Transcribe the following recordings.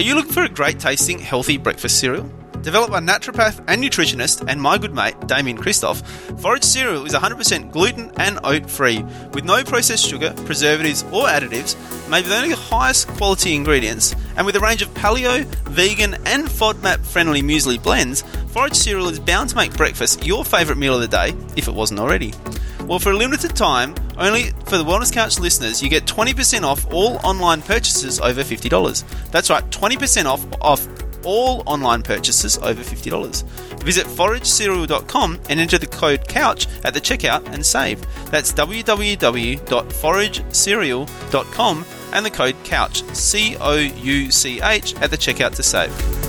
Are you looking for a great tasting, healthy breakfast cereal? Developed by naturopath and nutritionist and my good mate, Damien Kristoff, Forage Cereal is 100% gluten and oat-free, with no processed sugar, preservatives or additives, made with only the highest quality ingredients, and with a range of paleo, vegan and FODMAP-friendly muesli blends, Forage Cereal is bound to make breakfast your favourite meal of the day, if it wasn't already. Well, for a limited time, only for the Wellness Couch listeners, you get 20% off all online purchases over $50. That's right, 20% off all online purchases over $50. Visit foragecereal.com and enter the code COUCH at the checkout and save. That's www.foragecereal.com and the code COUCH, C-O-U-C-H, at the checkout to save.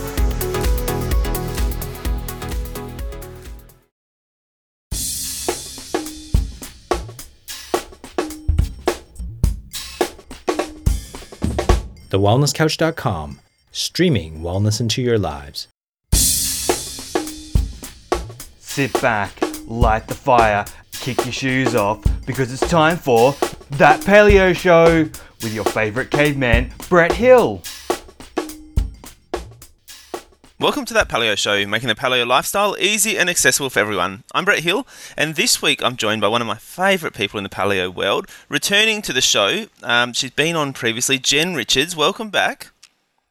TheWellnessCouch.com, streaming wellness into your lives. Sit back, light the fire, kick your shoes off, because it's time for That Paleo Show with your favourite caveman, Brett Hill. Welcome to That Paleo Show, making the paleo lifestyle easy and accessible for everyone. I'm Brett Hill, and this week I'm joined by one of my favourite people in the paleo world, returning to the show. She's been on previously, Jen Richards. Welcome back.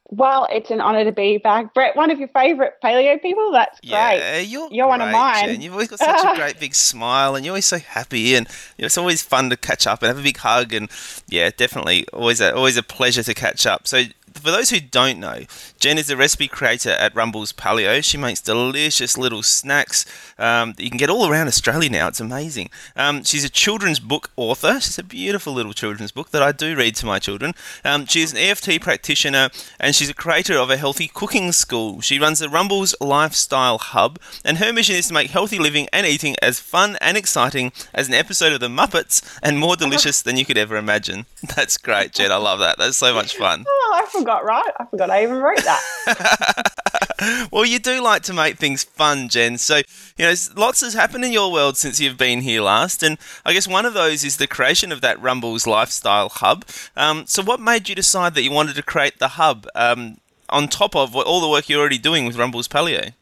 Well, it's an honour to be back. Brett, one of your favourite paleo people? That's great. Yeah, you're one of mine. Jen, you've always got such a great big smile, and you're always so happy, and it's always fun to catch up and have a big hug, and yeah, definitely always a pleasure to catch up. So, for those who don't know, Jen is the recipe creator at Rumbles Paleo. She makes delicious little snacks that you can get all around Australia now. It's amazing. She's a children's book author. She's a beautiful little children's book that I do read to my children. She's an EFT practitioner, and she's a creator of a healthy cooking school. She runs the Rumbles Lifestyle Hub, and her mission is to make healthy living and eating as fun and exciting as an episode of The Muppets and more delicious than you could ever imagine. That's great, Jen. I love that. That's so much fun. Oh, I forgot I even wrote that. Well, you do like to make things fun, Jen. So, lots has happened in your world since you've been here last. And I guess one of those is the creation of that Rumbles Lifestyle Hub. So what made you decide that you wanted to create the hub on top of all the work you're already doing with Rumbles Paleo?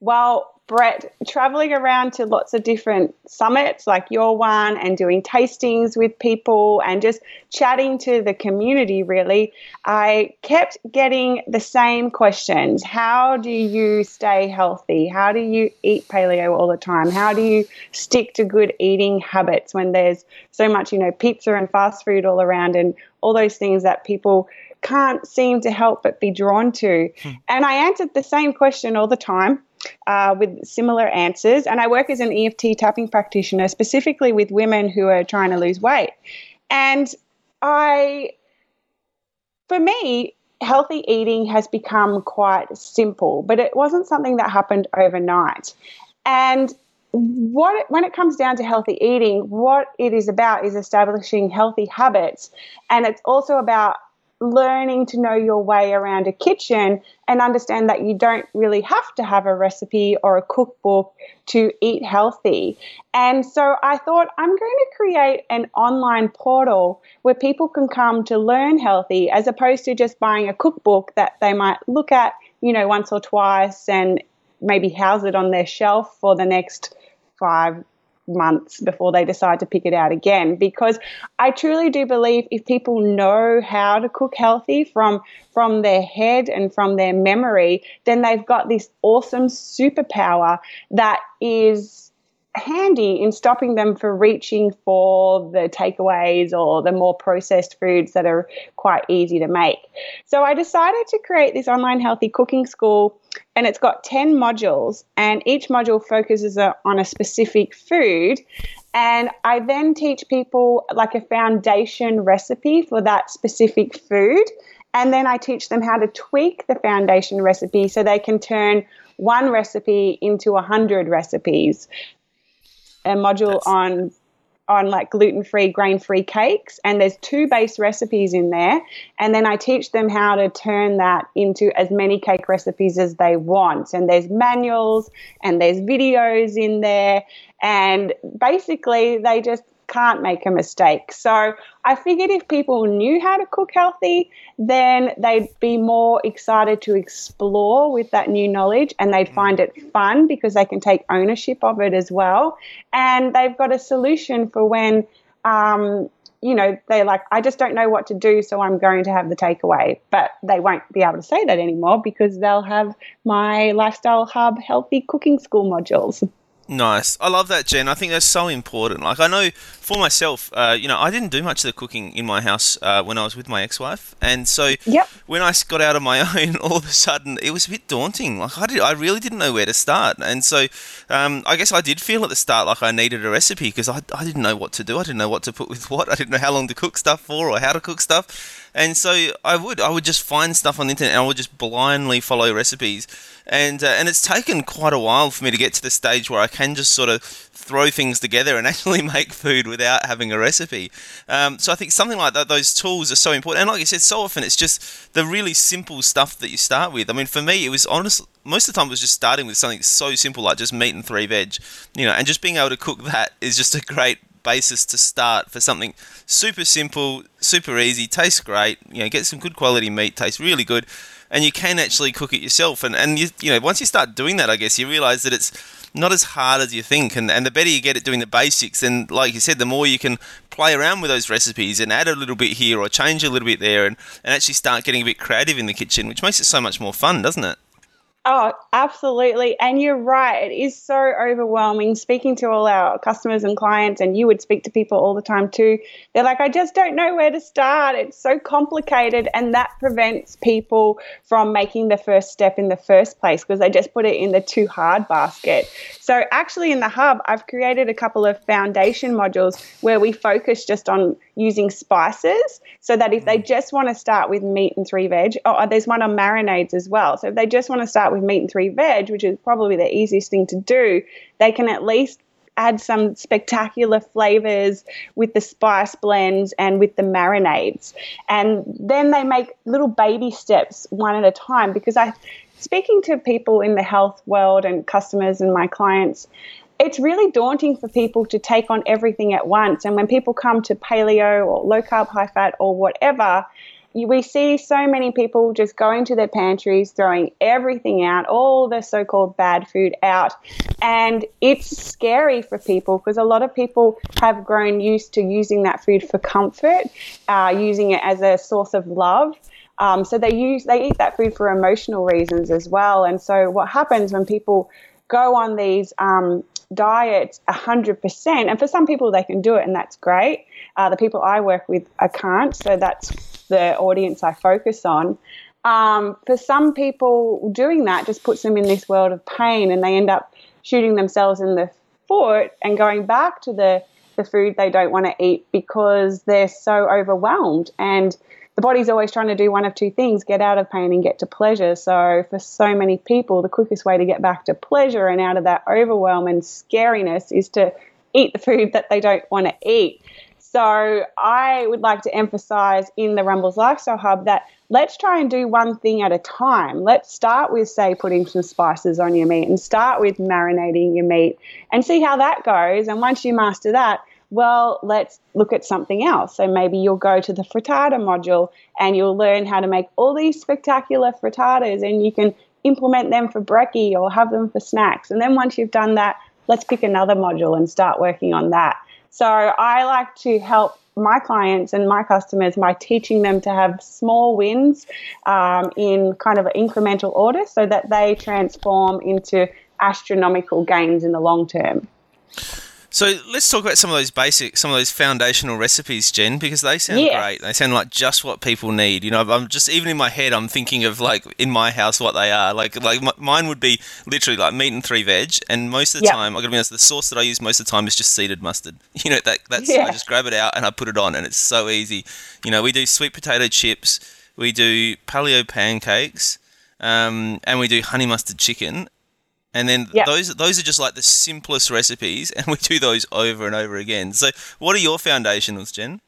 Well, Brett, traveling around to lots of different summits like your one and doing tastings with people and just chatting to the community, really, I kept getting the same questions. How do you stay healthy? How do you eat paleo all the time? How do you stick to good eating habits when there's so much, pizza and fast food all around and all those things that people can't seem to help but be drawn to? And I answered the same question all the time. With similar answers, and I work as an EFT tapping practitioner specifically with women who are trying to lose weight. And for me, healthy eating has become quite simple, but it wasn't something that happened overnight. And when it comes down to healthy eating, what it is about is establishing healthy habits, and it's also about learning to know your way around a kitchen and understand that you don't really have to have a recipe or a cookbook to eat healthy. And so I thought I'm going to create an online portal where people can come to learn healthy as opposed to just buying a cookbook that they might look at, once or twice and maybe house it on their shelf for the next 5 months before they decide to pick it out again, because I truly do believe if people know how to cook healthy from their head and from their memory, then they've got this awesome superpower that is handy in stopping them from reaching for the takeaways or the more processed foods that are quite easy to make. So I decided to create this online healthy cooking school, and it's got 10 modules, and each module focuses on a specific food. And I then teach people like a foundation recipe for that specific food. And then I teach them how to tweak the foundation recipe so they can turn one recipe into 100 recipes. A module on like gluten-free, grain-free cakes, and there's 2 base recipes in there, and then I teach them how to turn that into as many cake recipes as they want, and there's manuals and there's videos in there, and basically they just can't make a mistake. So I figured if people knew how to cook healthy, then they'd be more excited to explore with that new knowledge, and they'd find it fun because they can take ownership of it as well. And they've got a solution for when, you know, they're like, I just don't know what to do, so I'm going to have the takeaway. But they won't be able to say that anymore because they'll have my Lifestyle Hub Healthy Cooking School modules. Nice. I love that, Jen. I think that's so important. Like, I know for myself, you know, I didn't do much of the cooking in my house when I was with my ex-wife. And so when I got out on my own, all of a sudden, it was a bit daunting. Like, I really didn't know where to start. And so I guess I did feel at the start like I needed a recipe because I didn't know what to do. I didn't know what to put with what. I didn't know how long to cook stuff for or how to cook stuff. And so I would just find stuff on the internet and I would just blindly follow recipes. And it's taken quite a while for me to get to the stage where I can just sort of throw things together and actually make food without having a recipe. So I think something like that, those tools are so important. And like you said, so often it's just the really simple stuff that you start with. I mean, for me, it was honestly, most of the time it was just starting with something so simple like just meat and 3 veg, you know, and just being able to cook that is just a great basis to start for something super simple, super easy, tastes great, you know, get some good quality meat, tastes really good, and you can actually cook it yourself. And you know, once you start doing that, I guess you realize that it's not as hard as you think, and the better you get at doing the basics, and like you said, the more you can play around with those recipes and add a little bit here or change a little bit there, and actually start getting a bit creative in the kitchen, which makes it so much more fun, doesn't it? Oh, absolutely. And you're right. It is so overwhelming speaking to all our customers and clients, and you would speak to people all the time too. They're like, I just don't know where to start. It's so complicated. And that prevents people from making the first step in the first place because they just put it in the too hard basket. So actually in the hub, I've created a couple of foundation modules where we focus just on using spices so that if they just want to start with meat and 3 veg, oh, there's one on marinades as well. So if they just want to start with meat and 3 veg, which is probably the easiest thing to do, they can at least add some spectacular flavors with the spice blends and with the marinades. And then they make little baby steps one at a time, because I, speaking to people in the health world and customers and my clients, it's really daunting for people to take on everything at once. And when people come to paleo or low carb, high fat or whatever, we see so many people just going to their pantries, throwing everything out, all the so-called bad food out. And it's scary for people because a lot of people have grown used to using that food for comfort, using it as a source of love. So they eat that food for emotional reasons as well. And so what happens when people go on these diets 100%, and for some people they can do it and that's great. The people I work with, I can't, so that's the audience I focus on. For some people, doing that just puts them in this world of pain, and they end up shooting themselves in the foot and going back to the food they don't want to eat because they're so overwhelmed. And the body's always trying to do one of two things, get out of pain and get to pleasure. So for so many people, the quickest way to get back to pleasure and out of that overwhelm and scariness is to eat the food that they don't want to eat. So I would like to emphasize in the Rumbles Lifestyle Hub that let's try and do one thing at a time. Let's start with, say, putting some spices on your meat, and start with marinating your meat and see how that goes. And once you master that, well, let's look at something else. So maybe you'll go to the frittata module and you'll learn how to make all these spectacular frittatas, and you can implement them for brekkie or have them for snacks. And then once you've done that, let's pick another module and start working on that. So I like to help my clients and my customers by teaching them to have small wins in kind of an incremental order so that they transform into astronomical gains in the long term. So let's talk about some of those basics, some of those foundational recipes, Jen, because they sound great. They sound like just what people need. You know, I'm just, even in my head, I'm thinking of like in my house what they are. Like mine would be literally like meat and 3 veg, and most of the time, I've got to be honest, the sauce that I use most of the time is just seeded mustard. You know, that's I just grab it out and I put it on, and it's so easy. You know, we do sweet potato chips, we do paleo pancakes, and we do honey mustard chicken. And then those are just like the simplest recipes, and we do those over and over again. So what are your foundationals, Jen?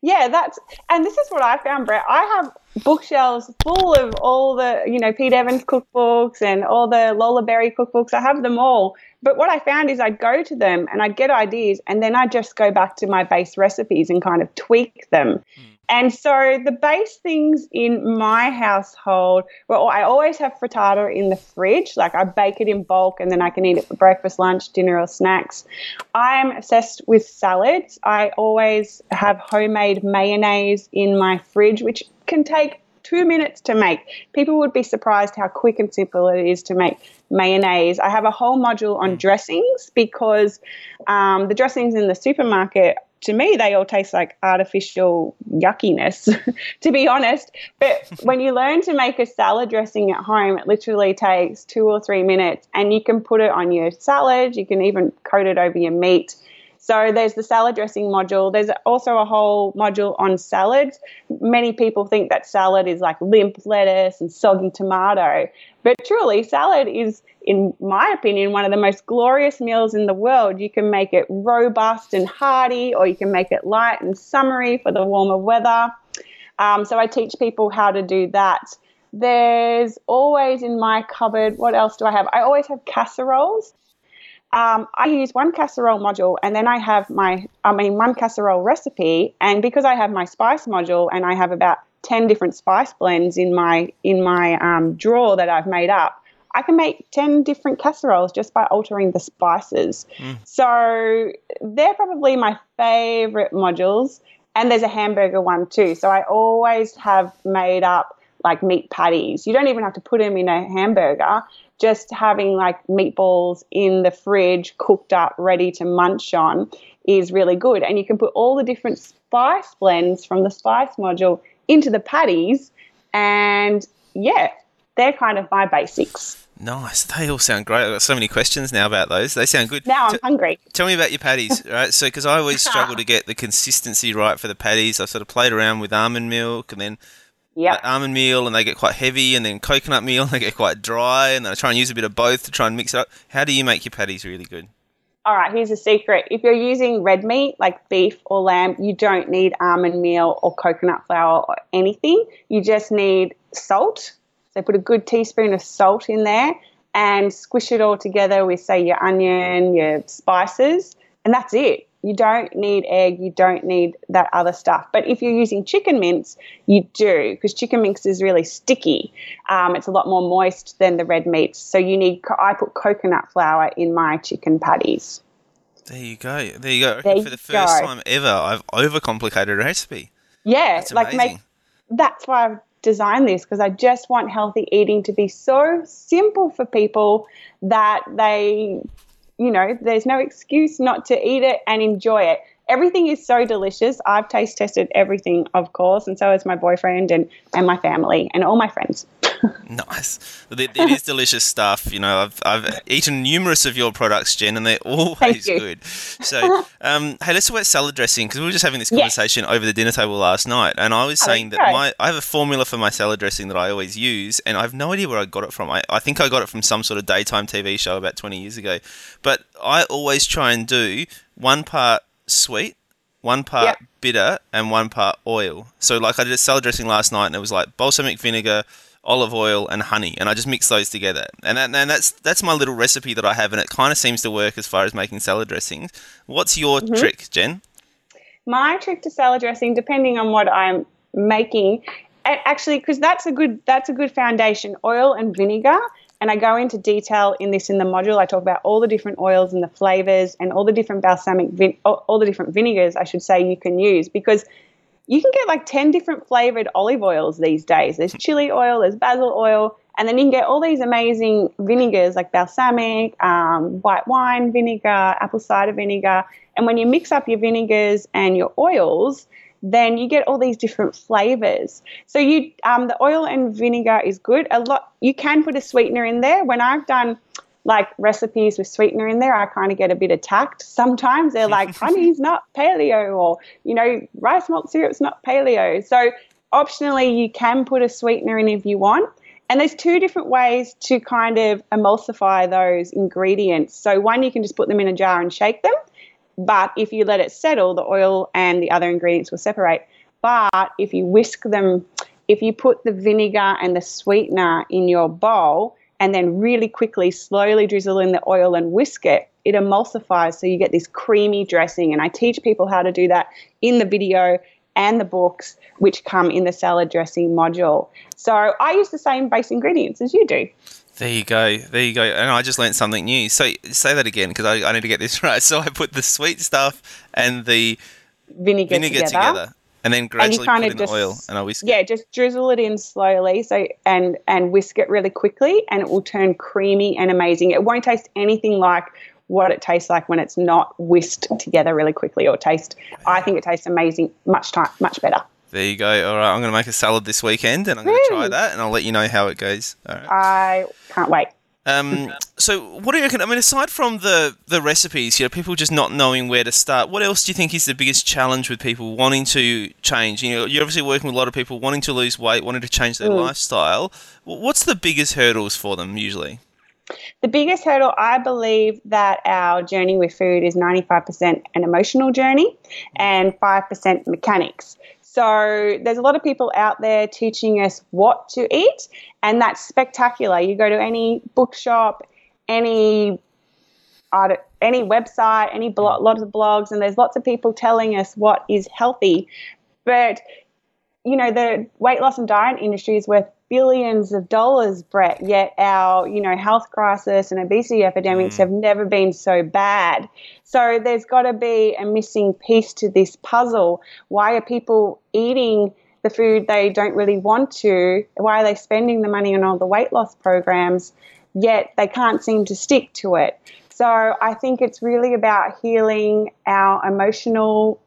Yeah, that's, and this is what I found, Brett. I have bookshelves full of all the, you know, Pete Evans cookbooks and all the Lola Berry cookbooks. I have them all. But what I found is I'd go to them and I'd get ideas, and then I'd just go back to my base recipes and kind of tweak them. And so the base things in my household, well, I always have frittata in the fridge. Like, I bake it in bulk and then I can eat it for breakfast, lunch, dinner, or snacks. I am obsessed with salads. I always have homemade mayonnaise in my fridge, which can take 2 minutes to make. People would be surprised how quick and simple it is to make mayonnaise. I have a whole module on dressings because the dressings in the supermarket, to me, they all taste like artificial yuckiness, to be honest. But when you learn to make a salad dressing at home, it literally takes 2 or 3 minutes, and you can put it on your salad. You can even coat it over your meat. So there's the salad dressing module. There's also a whole module on salads. Many people think that salad is like limp lettuce and soggy tomato. But truly, salad is, in my opinion, one of the most glorious meals in the world. You can make it robust and hearty, or you can make it light and summery for the warmer weather. So I teach people how to do that. There's always in my cupboard, what else do I have? I always have casseroles. I use one casserole module, and then I have one casserole recipe. And because I have my spice module, and I have about 10 different spice blends in my drawer that I've made up, I can make 10 different casseroles just by altering the spices. So they're probably my favorite modules. And there's a hamburger one too. So I always have made up like meat patties. You don't even have to put them in a hamburger. Just having like meatballs in the fridge cooked up, ready to munch on, is really good. And you can put all the different spice blends from the spice module into the patties, and yeah, they're kind of my basics. Nice. They all sound great. I've got so many questions now about those. They sound good. Now I'm hungry. Tell me about your patties, right? So, because I always struggle to get the consistency right for the patties. I've sort of played around with almond milk, and then almond meal, and they get quite heavy, and then coconut meal, and they get quite dry, and then I try and use a bit of both to try and mix it up. How do you make your patties really good? All right, here's a secret. If you're using red meat like beef or lamb, you don't need almond meal or coconut flour or anything. You just need salt. So put a good teaspoon of salt in there and squish it all together with, say, your onion, your spices, and that's it. You don't need egg. You don't need that other stuff. But if you're using chicken mince, you do, because chicken mince is really sticky. It's a lot more moist than the red meats. So you need. I put coconut flour in my chicken patties. There you go. For the first time ever, I've overcomplicated a recipe. Yeah, that's amazing. That's why I've designed this, because I just want healthy eating to be so simple for people that they. You know, there's no excuse not to eat it and enjoy it. Everything is so delicious. I've taste tested everything, of course, and so has my boyfriend and my family and all my friends. Nice. It is delicious stuff. You know, I've eaten numerous of your products, Jen, and they're always good. So, hey, let's talk about salad dressing, because we were just having this conversation over the dinner table last night, and I was saying that I have a formula for my salad dressing that I always use, and I have no idea where I got it from. I think I got it from some sort of daytime TV show about 20 years ago. But I always try and do one part sweet, one part bitter, and one part oil. So, like, I did a salad dressing last night, and it was like balsamic vinegar, olive oil, and honey, and I just mix those together, and that's my little recipe that I have, and it kind of seems to work as far as making salad dressings. What's your trick, Jen? My trick to salad dressing, depending on what I'm making, and actually, because that's a good foundation, oil and vinegar. And I go into detail in the module. I talk about all the different oils and the flavors and all the different vinegars, I should say, you can use, because you can get like 10 different flavored olive oils these days. There's chili oil, there's basil oil, and then you can get all these amazing vinegars like balsamic, white wine vinegar, apple cider vinegar. And when you mix up your vinegars and your oils, then you get all these different flavors. So you, the oil and vinegar is good. You can put a sweetener in there. When I've done like recipes with sweetener in there, I kind of get a bit attacked. Sometimes they're like, honey's not paleo, or, you know, rice malt syrup's not paleo. So optionally, you can put a sweetener in if you want. And there's two different ways to kind of emulsify those ingredients. So one, you can just put them in a jar and shake them. But if you let it settle, the oil and the other ingredients will separate. But if you whisk them If you put the vinegar and the sweetener in your bowl and then really quickly, slowly drizzle in the oil and whisk it, it emulsifies, so you get this creamy dressing. And I teach people how to do that in the video and the books, which come in the salad dressing module. So I use the same base ingredients as you do. There you go. There you go. And I just learned something new. So say that again, because I need to get this right. So I put the sweet stuff and the vinegar together. And then gradually put in the oil and I whisk it. Yeah, just drizzle it in slowly and whisk it really quickly, and it will turn creamy and amazing. It won't taste anything like what it tastes like when it's not whisked together really quickly or taste. I think it tastes amazing, much better. There you go. All right, I'm going to make a salad this weekend and I'm going to try that and I'll let you know how it goes. All right. I can't wait. So what do you reckon? I mean, aside from the recipes, you know, people just not knowing where to start, what else do you think is the biggest challenge with people wanting to change? You know, you're obviously working with a lot of people wanting to lose weight, wanting to change their lifestyle. What's the biggest hurdles for them usually? The biggest hurdle, I believe that our journey with food is 95% an emotional journey and 5% mechanics. So there's a lot of people out there teaching us what to eat, and that's spectacular. You go to any bookshop, any website, any lots of blogs, and there's lots of people telling us what is healthy. But, you know, the weight loss and diet industry is worth billions of dollars, Brett, yet our, you know, health crisis and obesity epidemics have never been so bad. So there's got to be a missing piece to this puzzle. Why are people eating the food they don't really want to? Why are they spending the money on all the weight loss programs, yet they can't seem to stick to it? So I think it's really about healing our emotional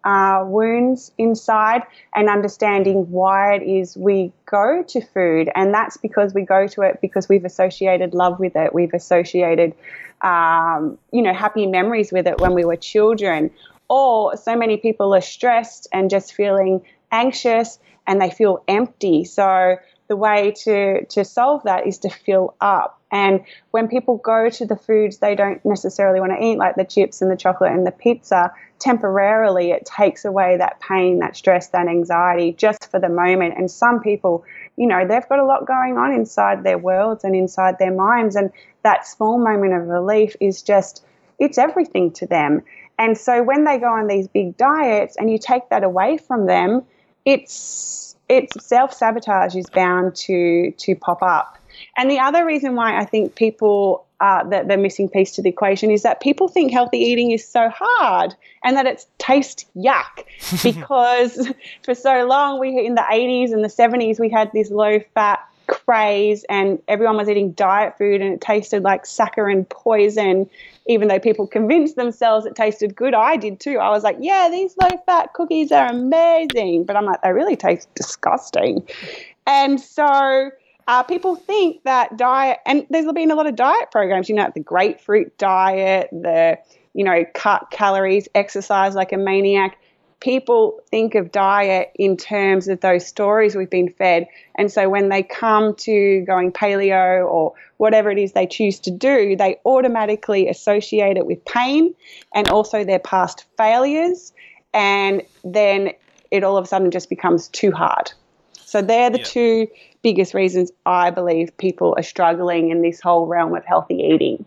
wounds inside and understanding why it is we go to food. And that's because we go to it because we've associated love with it. We've associated, you know, happy memories with it when we were children. Or so many people are stressed and just feeling anxious and they feel empty. So the way to solve that is to fill up. And when people go to the foods they don't necessarily want to eat, like the chips and the chocolate and the pizza, temporarily it takes away that pain, that stress, that anxiety just for the moment. And some people, you know, they've got a lot going on inside their worlds and inside their minds. And that small moment of relief is just, it's everything to them. And so when they go on these big diets and you take that away from them, it's self-sabotage is bound to pop up. And the other reason why I think people that the missing piece to the equation is that people think healthy eating is so hard and that it's taste yuck because for so long in the 80s and the 70s we had this low-fat craze and everyone was eating diet food and it tasted like saccharine poison, even though people convinced themselves it tasted good. I did too. I was like, yeah, these low-fat cookies are amazing. But I'm like, they really taste disgusting. And so people think that diet, and there's been a lot of diet programs, you know, the grapefruit diet, the, you know, cut calories, exercise like a maniac. People think of diet in terms of those stories we've been fed. And so when they come to going paleo or whatever it is they choose to do, they automatically associate it with pain and also their past failures. And then it all of a sudden just becomes too hard. So they're the two biggest reasons I believe people are struggling in this whole realm of healthy eating.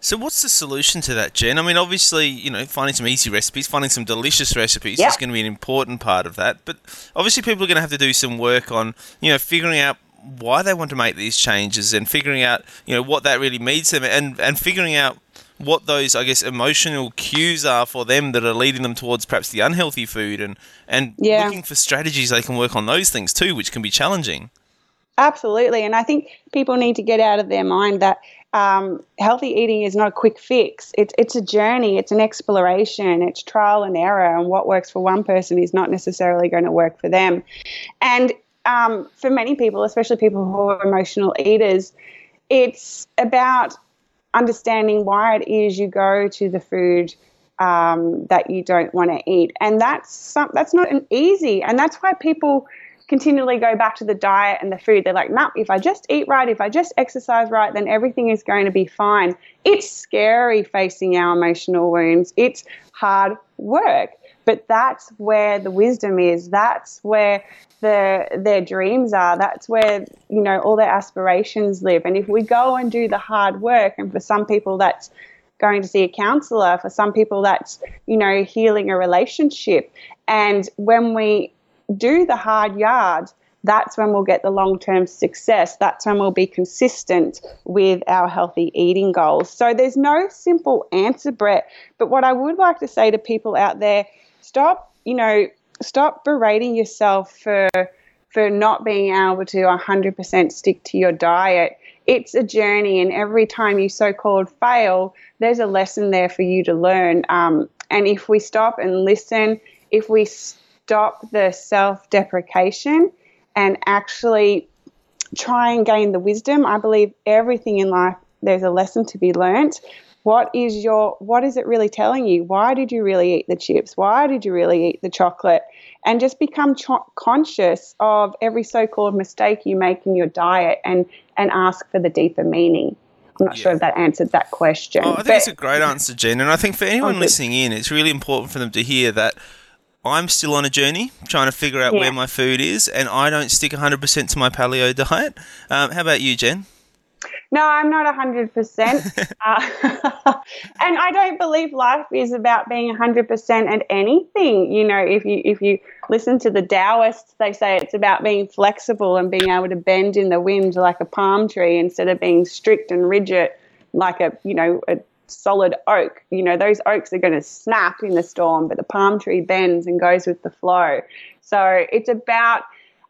So what's the solution to that, Jen? I mean, obviously, you know, finding some easy recipes, finding some delicious recipes is going to be an important part of that. But obviously people are going to have to do some work on, you know, figuring out why they want to make these changes and figuring out, you know, what that really means to them and figuring out what those, I guess, emotional cues are for them that are leading them towards perhaps the unhealthy food and looking for strategies they can work on those things too, which can be challenging. Absolutely. And I think people need to get out of their mind that healthy eating is not a quick fix. It's a journey. It's an exploration. It's trial and error. And what works for one person is not necessarily going to work for them. And for many people, especially people who are emotional eaters, it's about understanding why it is you go to the food that you don't want to eat. And that's not an easy. And that's why people continually go back to the diet and the food. They're like, nah, if I just eat right, if I just exercise right, then everything is going to be fine. It's scary facing our emotional wounds. It's hard work. But that's where the wisdom is. That's where their dreams are. That's where, you know, all their aspirations live. And if we go and do the hard work, and for some people that's going to see a counselor, for some people that's, you know, healing a relationship. And when we do the hard yards, that's when we'll get the long-term success. That's when we'll be consistent with our healthy eating goals. So there's no simple answer, Brett. But what I would like to say to people out there, stop berating yourself for not being able to 100% stick to your diet. It's a journey, and every time you so-called fail, there's a lesson there for you to learn. And if we stop and listen, if we stop the self-deprecation and actually try and gain the wisdom, I believe everything in life, there's a lesson to be learnt. What is it really telling you? Why did you really eat the chips? Why did you really eat the chocolate? And just become conscious of every so-called mistake you make in your diet and ask for the deeper meaning. I'm not sure if that answered that question. Oh, I think it's a great answer, Jen. And I think for anyone listening in, it's really important for them to hear that I'm still on a journey trying to figure out where my food is, and I don't stick 100% to my paleo diet. How about you, Jen? No, I'm not 100%. And I don't believe life is about being 100% at anything. You know, if you listen to the Taoists, they say it's about being flexible and being able to bend in the wind like a palm tree instead of being strict and rigid like a solid oak. You know, those oaks are going to snap in the storm, but the palm tree bends and goes with the flow. So it's about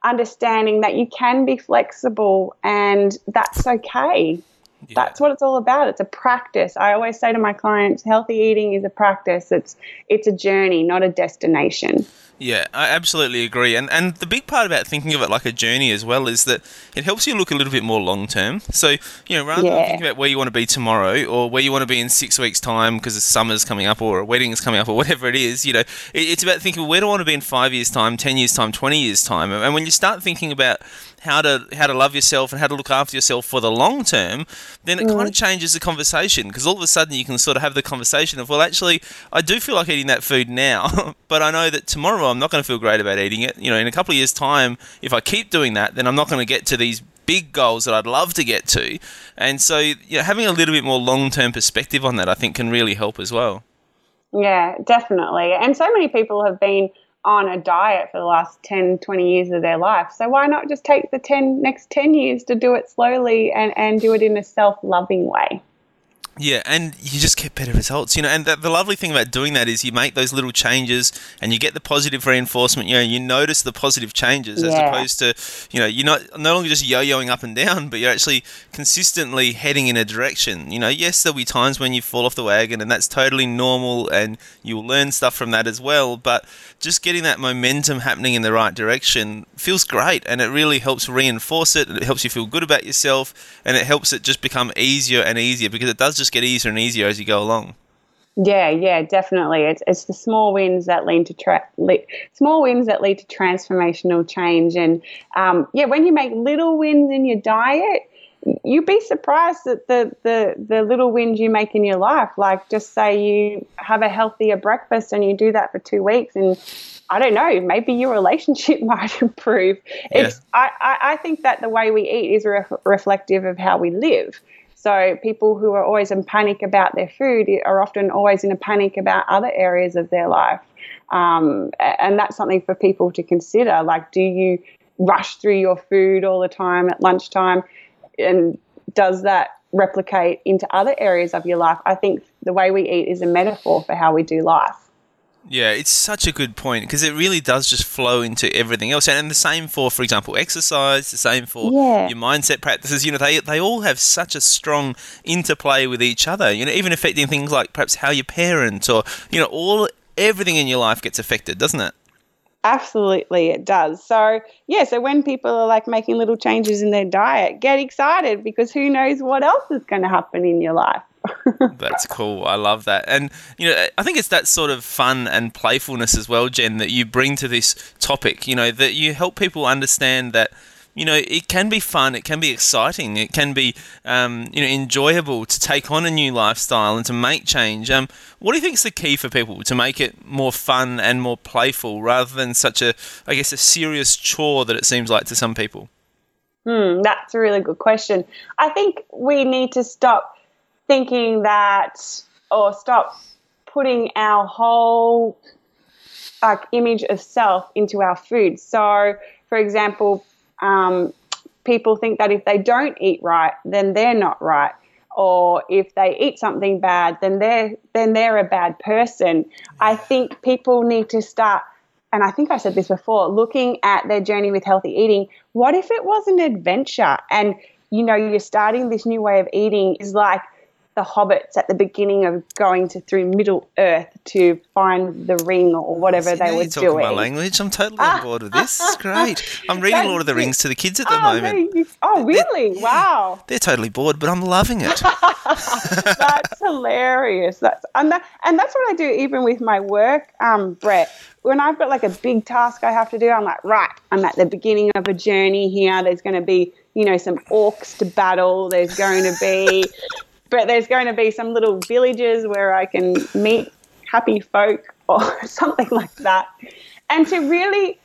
understanding that you can be flexible, and that's okay. Yeah. That's what it's all about. It's a practice. I always say to my clients, healthy eating is a practice. It's a journey, not a destination. Yeah, I absolutely agree. And the big part about thinking of it like a journey as well is that it helps you look a little bit more long-term. So, you know, rather than thinking about where you want to be tomorrow or where you want to be in 6 weeks' time because the summer's coming up or a wedding's coming up or whatever it is, you know, it's about thinking, where do I want to be in 5 years' time, 10 years' time, 20 years' time? And when you start thinking about how to love yourself and how to look after yourself for the long term, then it kind of changes the conversation, because all of a sudden you can sort of have the conversation of, well, actually, I do feel like eating that food now, but I know that tomorrow I'm not going to feel great about eating it. You know, in a couple of years' time, if I keep doing that, then I'm not going to get to these big goals that I'd love to get to. And so, you know, having a little bit more long-term perspective on that, I think, can really help as well. Yeah, definitely. And so many people have been on a diet for the last 10, 20 years of their life. So why not just take the next 10 years to do it slowly and do it in a self-loving way? Yeah, and you just get better results, you know. And the lovely thing about doing that is you make those little changes and you get the positive reinforcement. You know, you notice the positive changes as opposed to, you know, you're not no longer just yo-yoing up and down, but you're actually consistently heading in a direction. You know, yes, there'll be times when you fall off the wagon, and that's totally normal, and you'll learn stuff from that as well. But just getting that momentum happening in the right direction feels great, and it really helps reinforce it. And it helps you feel good about yourself, and it helps it just become easier and easier, because it does just get easier and easier as you go along. Yeah, definitely. It's the small wins that lead to transformational change. And when you make little wins in your diet, you'd be surprised at the little wins you make in your life. Like, just say you have a healthier breakfast and you do that for 2 weeks, and I don't know, maybe your relationship might improve. I think that the way we eat is reflective of how we live. So people who are always in panic about their food are often always in a panic about other areas of their life. And that's something for people to consider. Like, do you rush through your food all the time at lunchtime? And does that replicate into other areas of your life? I think the way we eat is a metaphor for how we do life. Yeah, it's such a good point, because it really does just flow into everything else. And the same for example, exercise, the same for your mindset practices. You know, they all have such a strong interplay with each other, you know, even affecting things like perhaps how you parent, or, you know, everything in your life gets affected, doesn't it? Absolutely, it does. So, so when people are like making little changes in their diet, get excited, because who knows what else is going to happen in your life. That's cool. I love that. And, you know, I think it's that sort of fun and playfulness as well, Jen, that you bring to this topic, you know, that you help people understand that you know, it can be fun, it can be exciting, it can be, enjoyable to take on a new lifestyle and to make change. What do you think is the key for people to make it more fun and more playful rather than such a serious chore that it seems like to some people? That's a really good question. I think we need to stop thinking that, or stop putting our whole image of self into our food. So, for example, people think that if they don't eat right, then they're not right, or if they eat something bad, then they're a bad person. I think people need to start, and I think I said this before, looking at their journey with healthy eating. What if it was an adventure? And, you're starting this new way of eating is like the hobbits at the beginning of going through Middle Earth to find the ring or whatever they were doing. My language, I'm totally on board with this. It's great. I'm reading Lord of the Rings to the kids at the moment. Really? Wow. They're totally bored, but I'm loving it. That's hilarious. And that's what I do even with my work, Brett. When I've got like a big task I have to do, I'm like, right, I'm at the beginning of a journey here. There's going to be, some orcs to battle. There's going to be... But there's going to be some little villages where I can meet happy folk or something like that. And to really,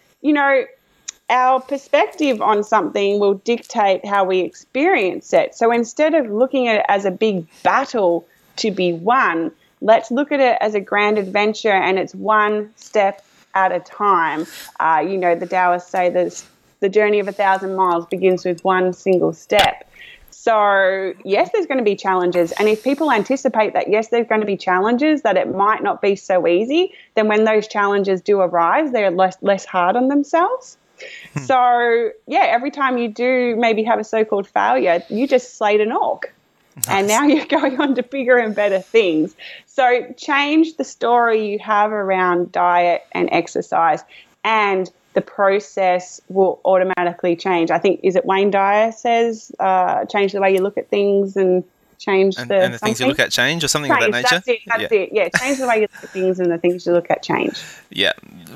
our perspective on something will dictate how we experience it. So instead of looking at it as a big battle to be won, let's look at it as a grand adventure, and it's one step at a time. The Taoists say that the journey of 1,000 miles begins with one single step. So, yes, there's going to be challenges. And if people anticipate that, yes, there's going to be challenges, that it might not be so easy, then when those challenges do arise, they're less hard on themselves. So, yeah, every time you do maybe have a so-called failure, you just slayed an orc. Nice. And now you're going on to bigger and better things. So change the story you have around diet and exercise, and the process will automatically change. I think, is it Wayne Dyer says, change the way you look at things and change and the things you look at change, or something of that nature? That's it. Yeah, change the way you look at things and the things you look at change. Yeah,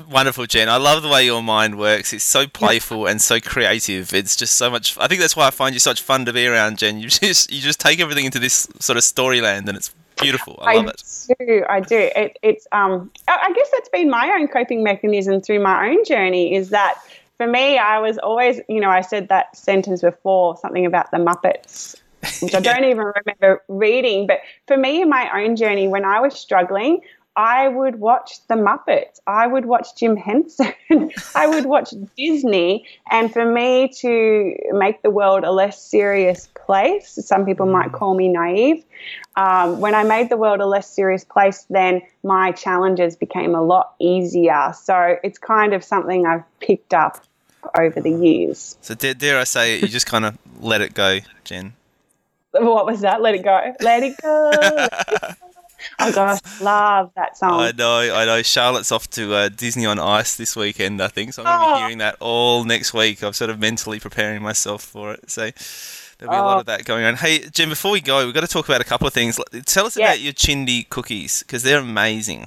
wonderful, Jen. I love the way your mind works. It's so playful and so creative. It's just so much. I think that's why I find you such fun to be around, Jen. You just take everything into this sort of storyland, and it's beautiful. I love it. I do. It's I guess that's been my own coping mechanism through my own journey, is that for me, I was always, I said that sentence before, something about the Muppets, which I don't even remember reading. But for me, in my own journey, when I was struggling, I would watch the Muppets. I would watch Jim Henson. I would watch Disney. And for me to make the world a less serious place, some people might call me naive, when I made the world a less serious place, then my challenges became a lot easier. So it's kind of something I've picked up over the years. So dare I say it, you just kind of let it go, Jen. What was that? Let it go. Let it go. Let it go. Oh, gosh, love that song. I know. Charlotte's off to Disney on Ice this weekend, I think, so I'm going to be hearing that all next week. I'm sort of mentally preparing myself for it, so there'll be a lot of that going on. Hey, Jen, before we go, we've got to talk about a couple of things. Tell us about your Chinti cookies, because they're amazing.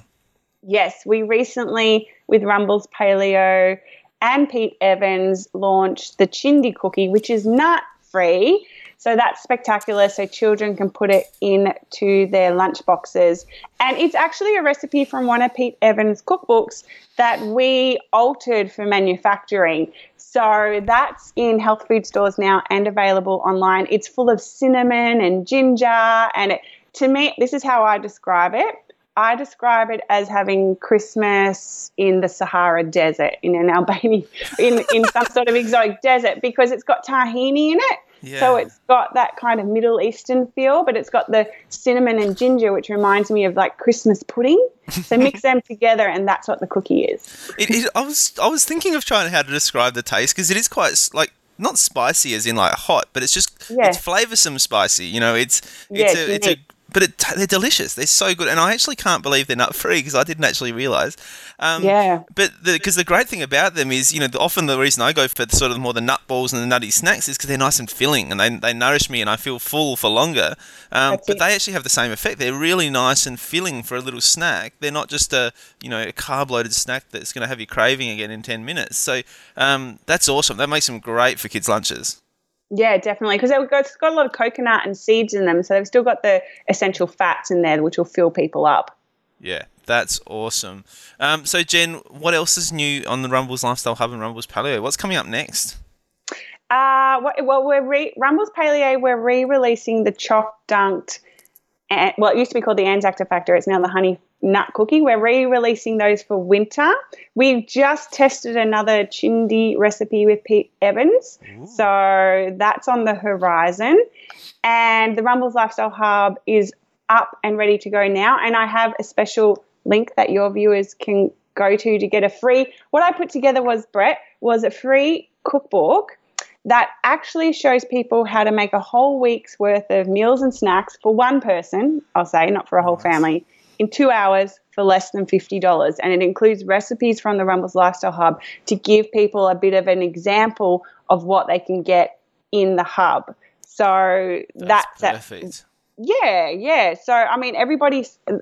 Yes, we recently, with Rumbles Paleo and Pete Evans, launched the Chinti cookie, which is nut-free. So that's spectacular. So children can put it into their lunch boxes. And it's actually a recipe from one of Pete Evans' cookbooks that we altered for manufacturing. So that's in health food stores now and available online. It's full of cinnamon and ginger. And to me, this is how I describe it. I describe it as having Christmas in the Sahara Desert, in an Albania, in some sort of exotic desert, because it's got tahini in it. Yeah. So it's got that kind of Middle Eastern feel, but it's got the cinnamon and ginger, which reminds me of like Christmas pudding. So mix them together, and that's what the cookie is. I was thinking of trying how to describe the taste, because it is quite like not spicy as in like hot, but it's just it's flavoursome spicy. It's a But they're delicious. They're so good. And I actually can't believe they're nut-free because I didn't actually realise. Yeah. But because the great thing about them is, you know, often the reason I go for sort of more the nut balls and the nutty snacks is because they're nice and filling and they nourish me and I feel full for longer. But they actually have the same effect. They're really nice and filling for a little snack. They're not just a carb-loaded snack that's going to have you craving again in 10 minutes. So that's awesome. That makes them great for kids' lunches. Yeah, definitely, because it's got a lot of coconut and seeds in them, so they've still got the essential fats in there, which will fill people up. Yeah, that's awesome. So, Jen, what else is new on the Rumbles Lifestyle Hub and Rumbles Paleo? What's coming up next? Rumbles Paleo, we're re-releasing the Chock Dunked, well, it used to be called the Anzac Factor. It's now the Honey Nut Cookie. We're re-releasing those for winter. We've just tested another Chinti recipe with Pete Evans. Ooh. So that's on the horizon. And the Rumbles Lifestyle Hub is up and ready to go now. And I have a special link that your viewers can go to get a free – what I put together was a free cookbook that actually shows people how to make a whole week's worth of meals and snacks for one person, I'll say, not for a whole family, in 2 hours for less than $50. And it includes recipes from the Rumbles Lifestyle Hub to give people a bit of an example of what they can get in the hub. So that's perfect. Yeah. So, I mean,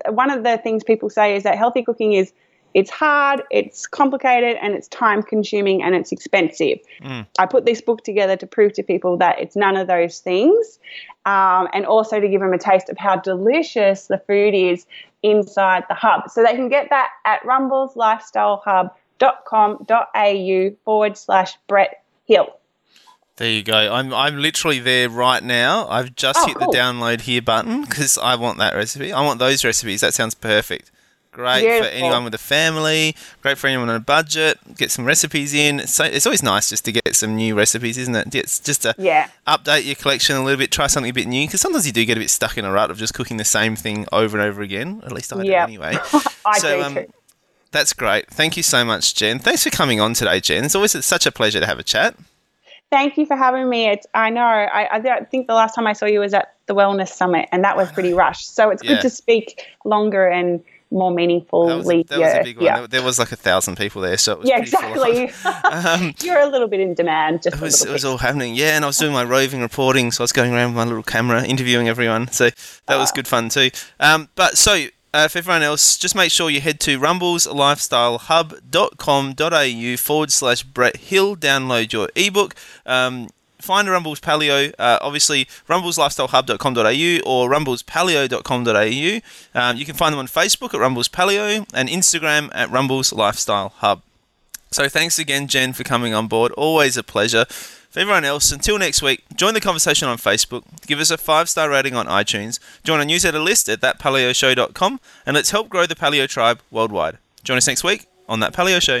one of the things people say is that healthy cooking is it's hard, it's complicated, and it's time-consuming, and it's expensive. Mm. I put this book together to prove to people that it's none of those things, and also to give them a taste of how delicious the food is inside the hub. So they can get that at rumbleslifestylehub.com.au/Brett Hill. There you go. I'm literally there right now. I've just hit the download here button because I want that recipe. I want those recipes. That sounds perfect. Great Beautiful. For anyone with a family, great for anyone on a budget, get some recipes in. So it's always nice just to get some new recipes, isn't it? It's just to update your collection a little bit, try something a bit new, because sometimes you do get a bit stuck in a rut of just cooking the same thing over and over again. At least I do anyway. I do too. That's great. Thank you so much, Jen. Thanks for coming on today, Jen. It's such a pleasure to have a chat. Thank you for having me. I think the last time I saw you was at the Wellness Summit, and that was pretty rushed. So it's good to speak longer and more meaningful. That was a big one. Yeah. There was like 1,000 people there, so it was pretty full on. You're a little bit in demand. It was all happening, and I was doing my roving reporting, so I was going around with my little camera interviewing everyone, so that was good fun too. For everyone else, just make sure you head to rumbleslifestylehub.com.au/Brett Hill, download your ebook. Find Rumbles Paleo, obviously rumbleslifestylehub.com.au or rumblespaleo.com.au. You can find them on Facebook at Rumbles Paleo and Instagram at Rumbles Lifestyle Hub. So thanks again, Jen, for coming on board. Always a pleasure. For everyone else, until next week, join the conversation on Facebook, give us a 5-star rating on iTunes, join our newsletter list at thatpaleoshow.com, and let's help grow the paleo tribe worldwide. Join us next week on That Paleo Show.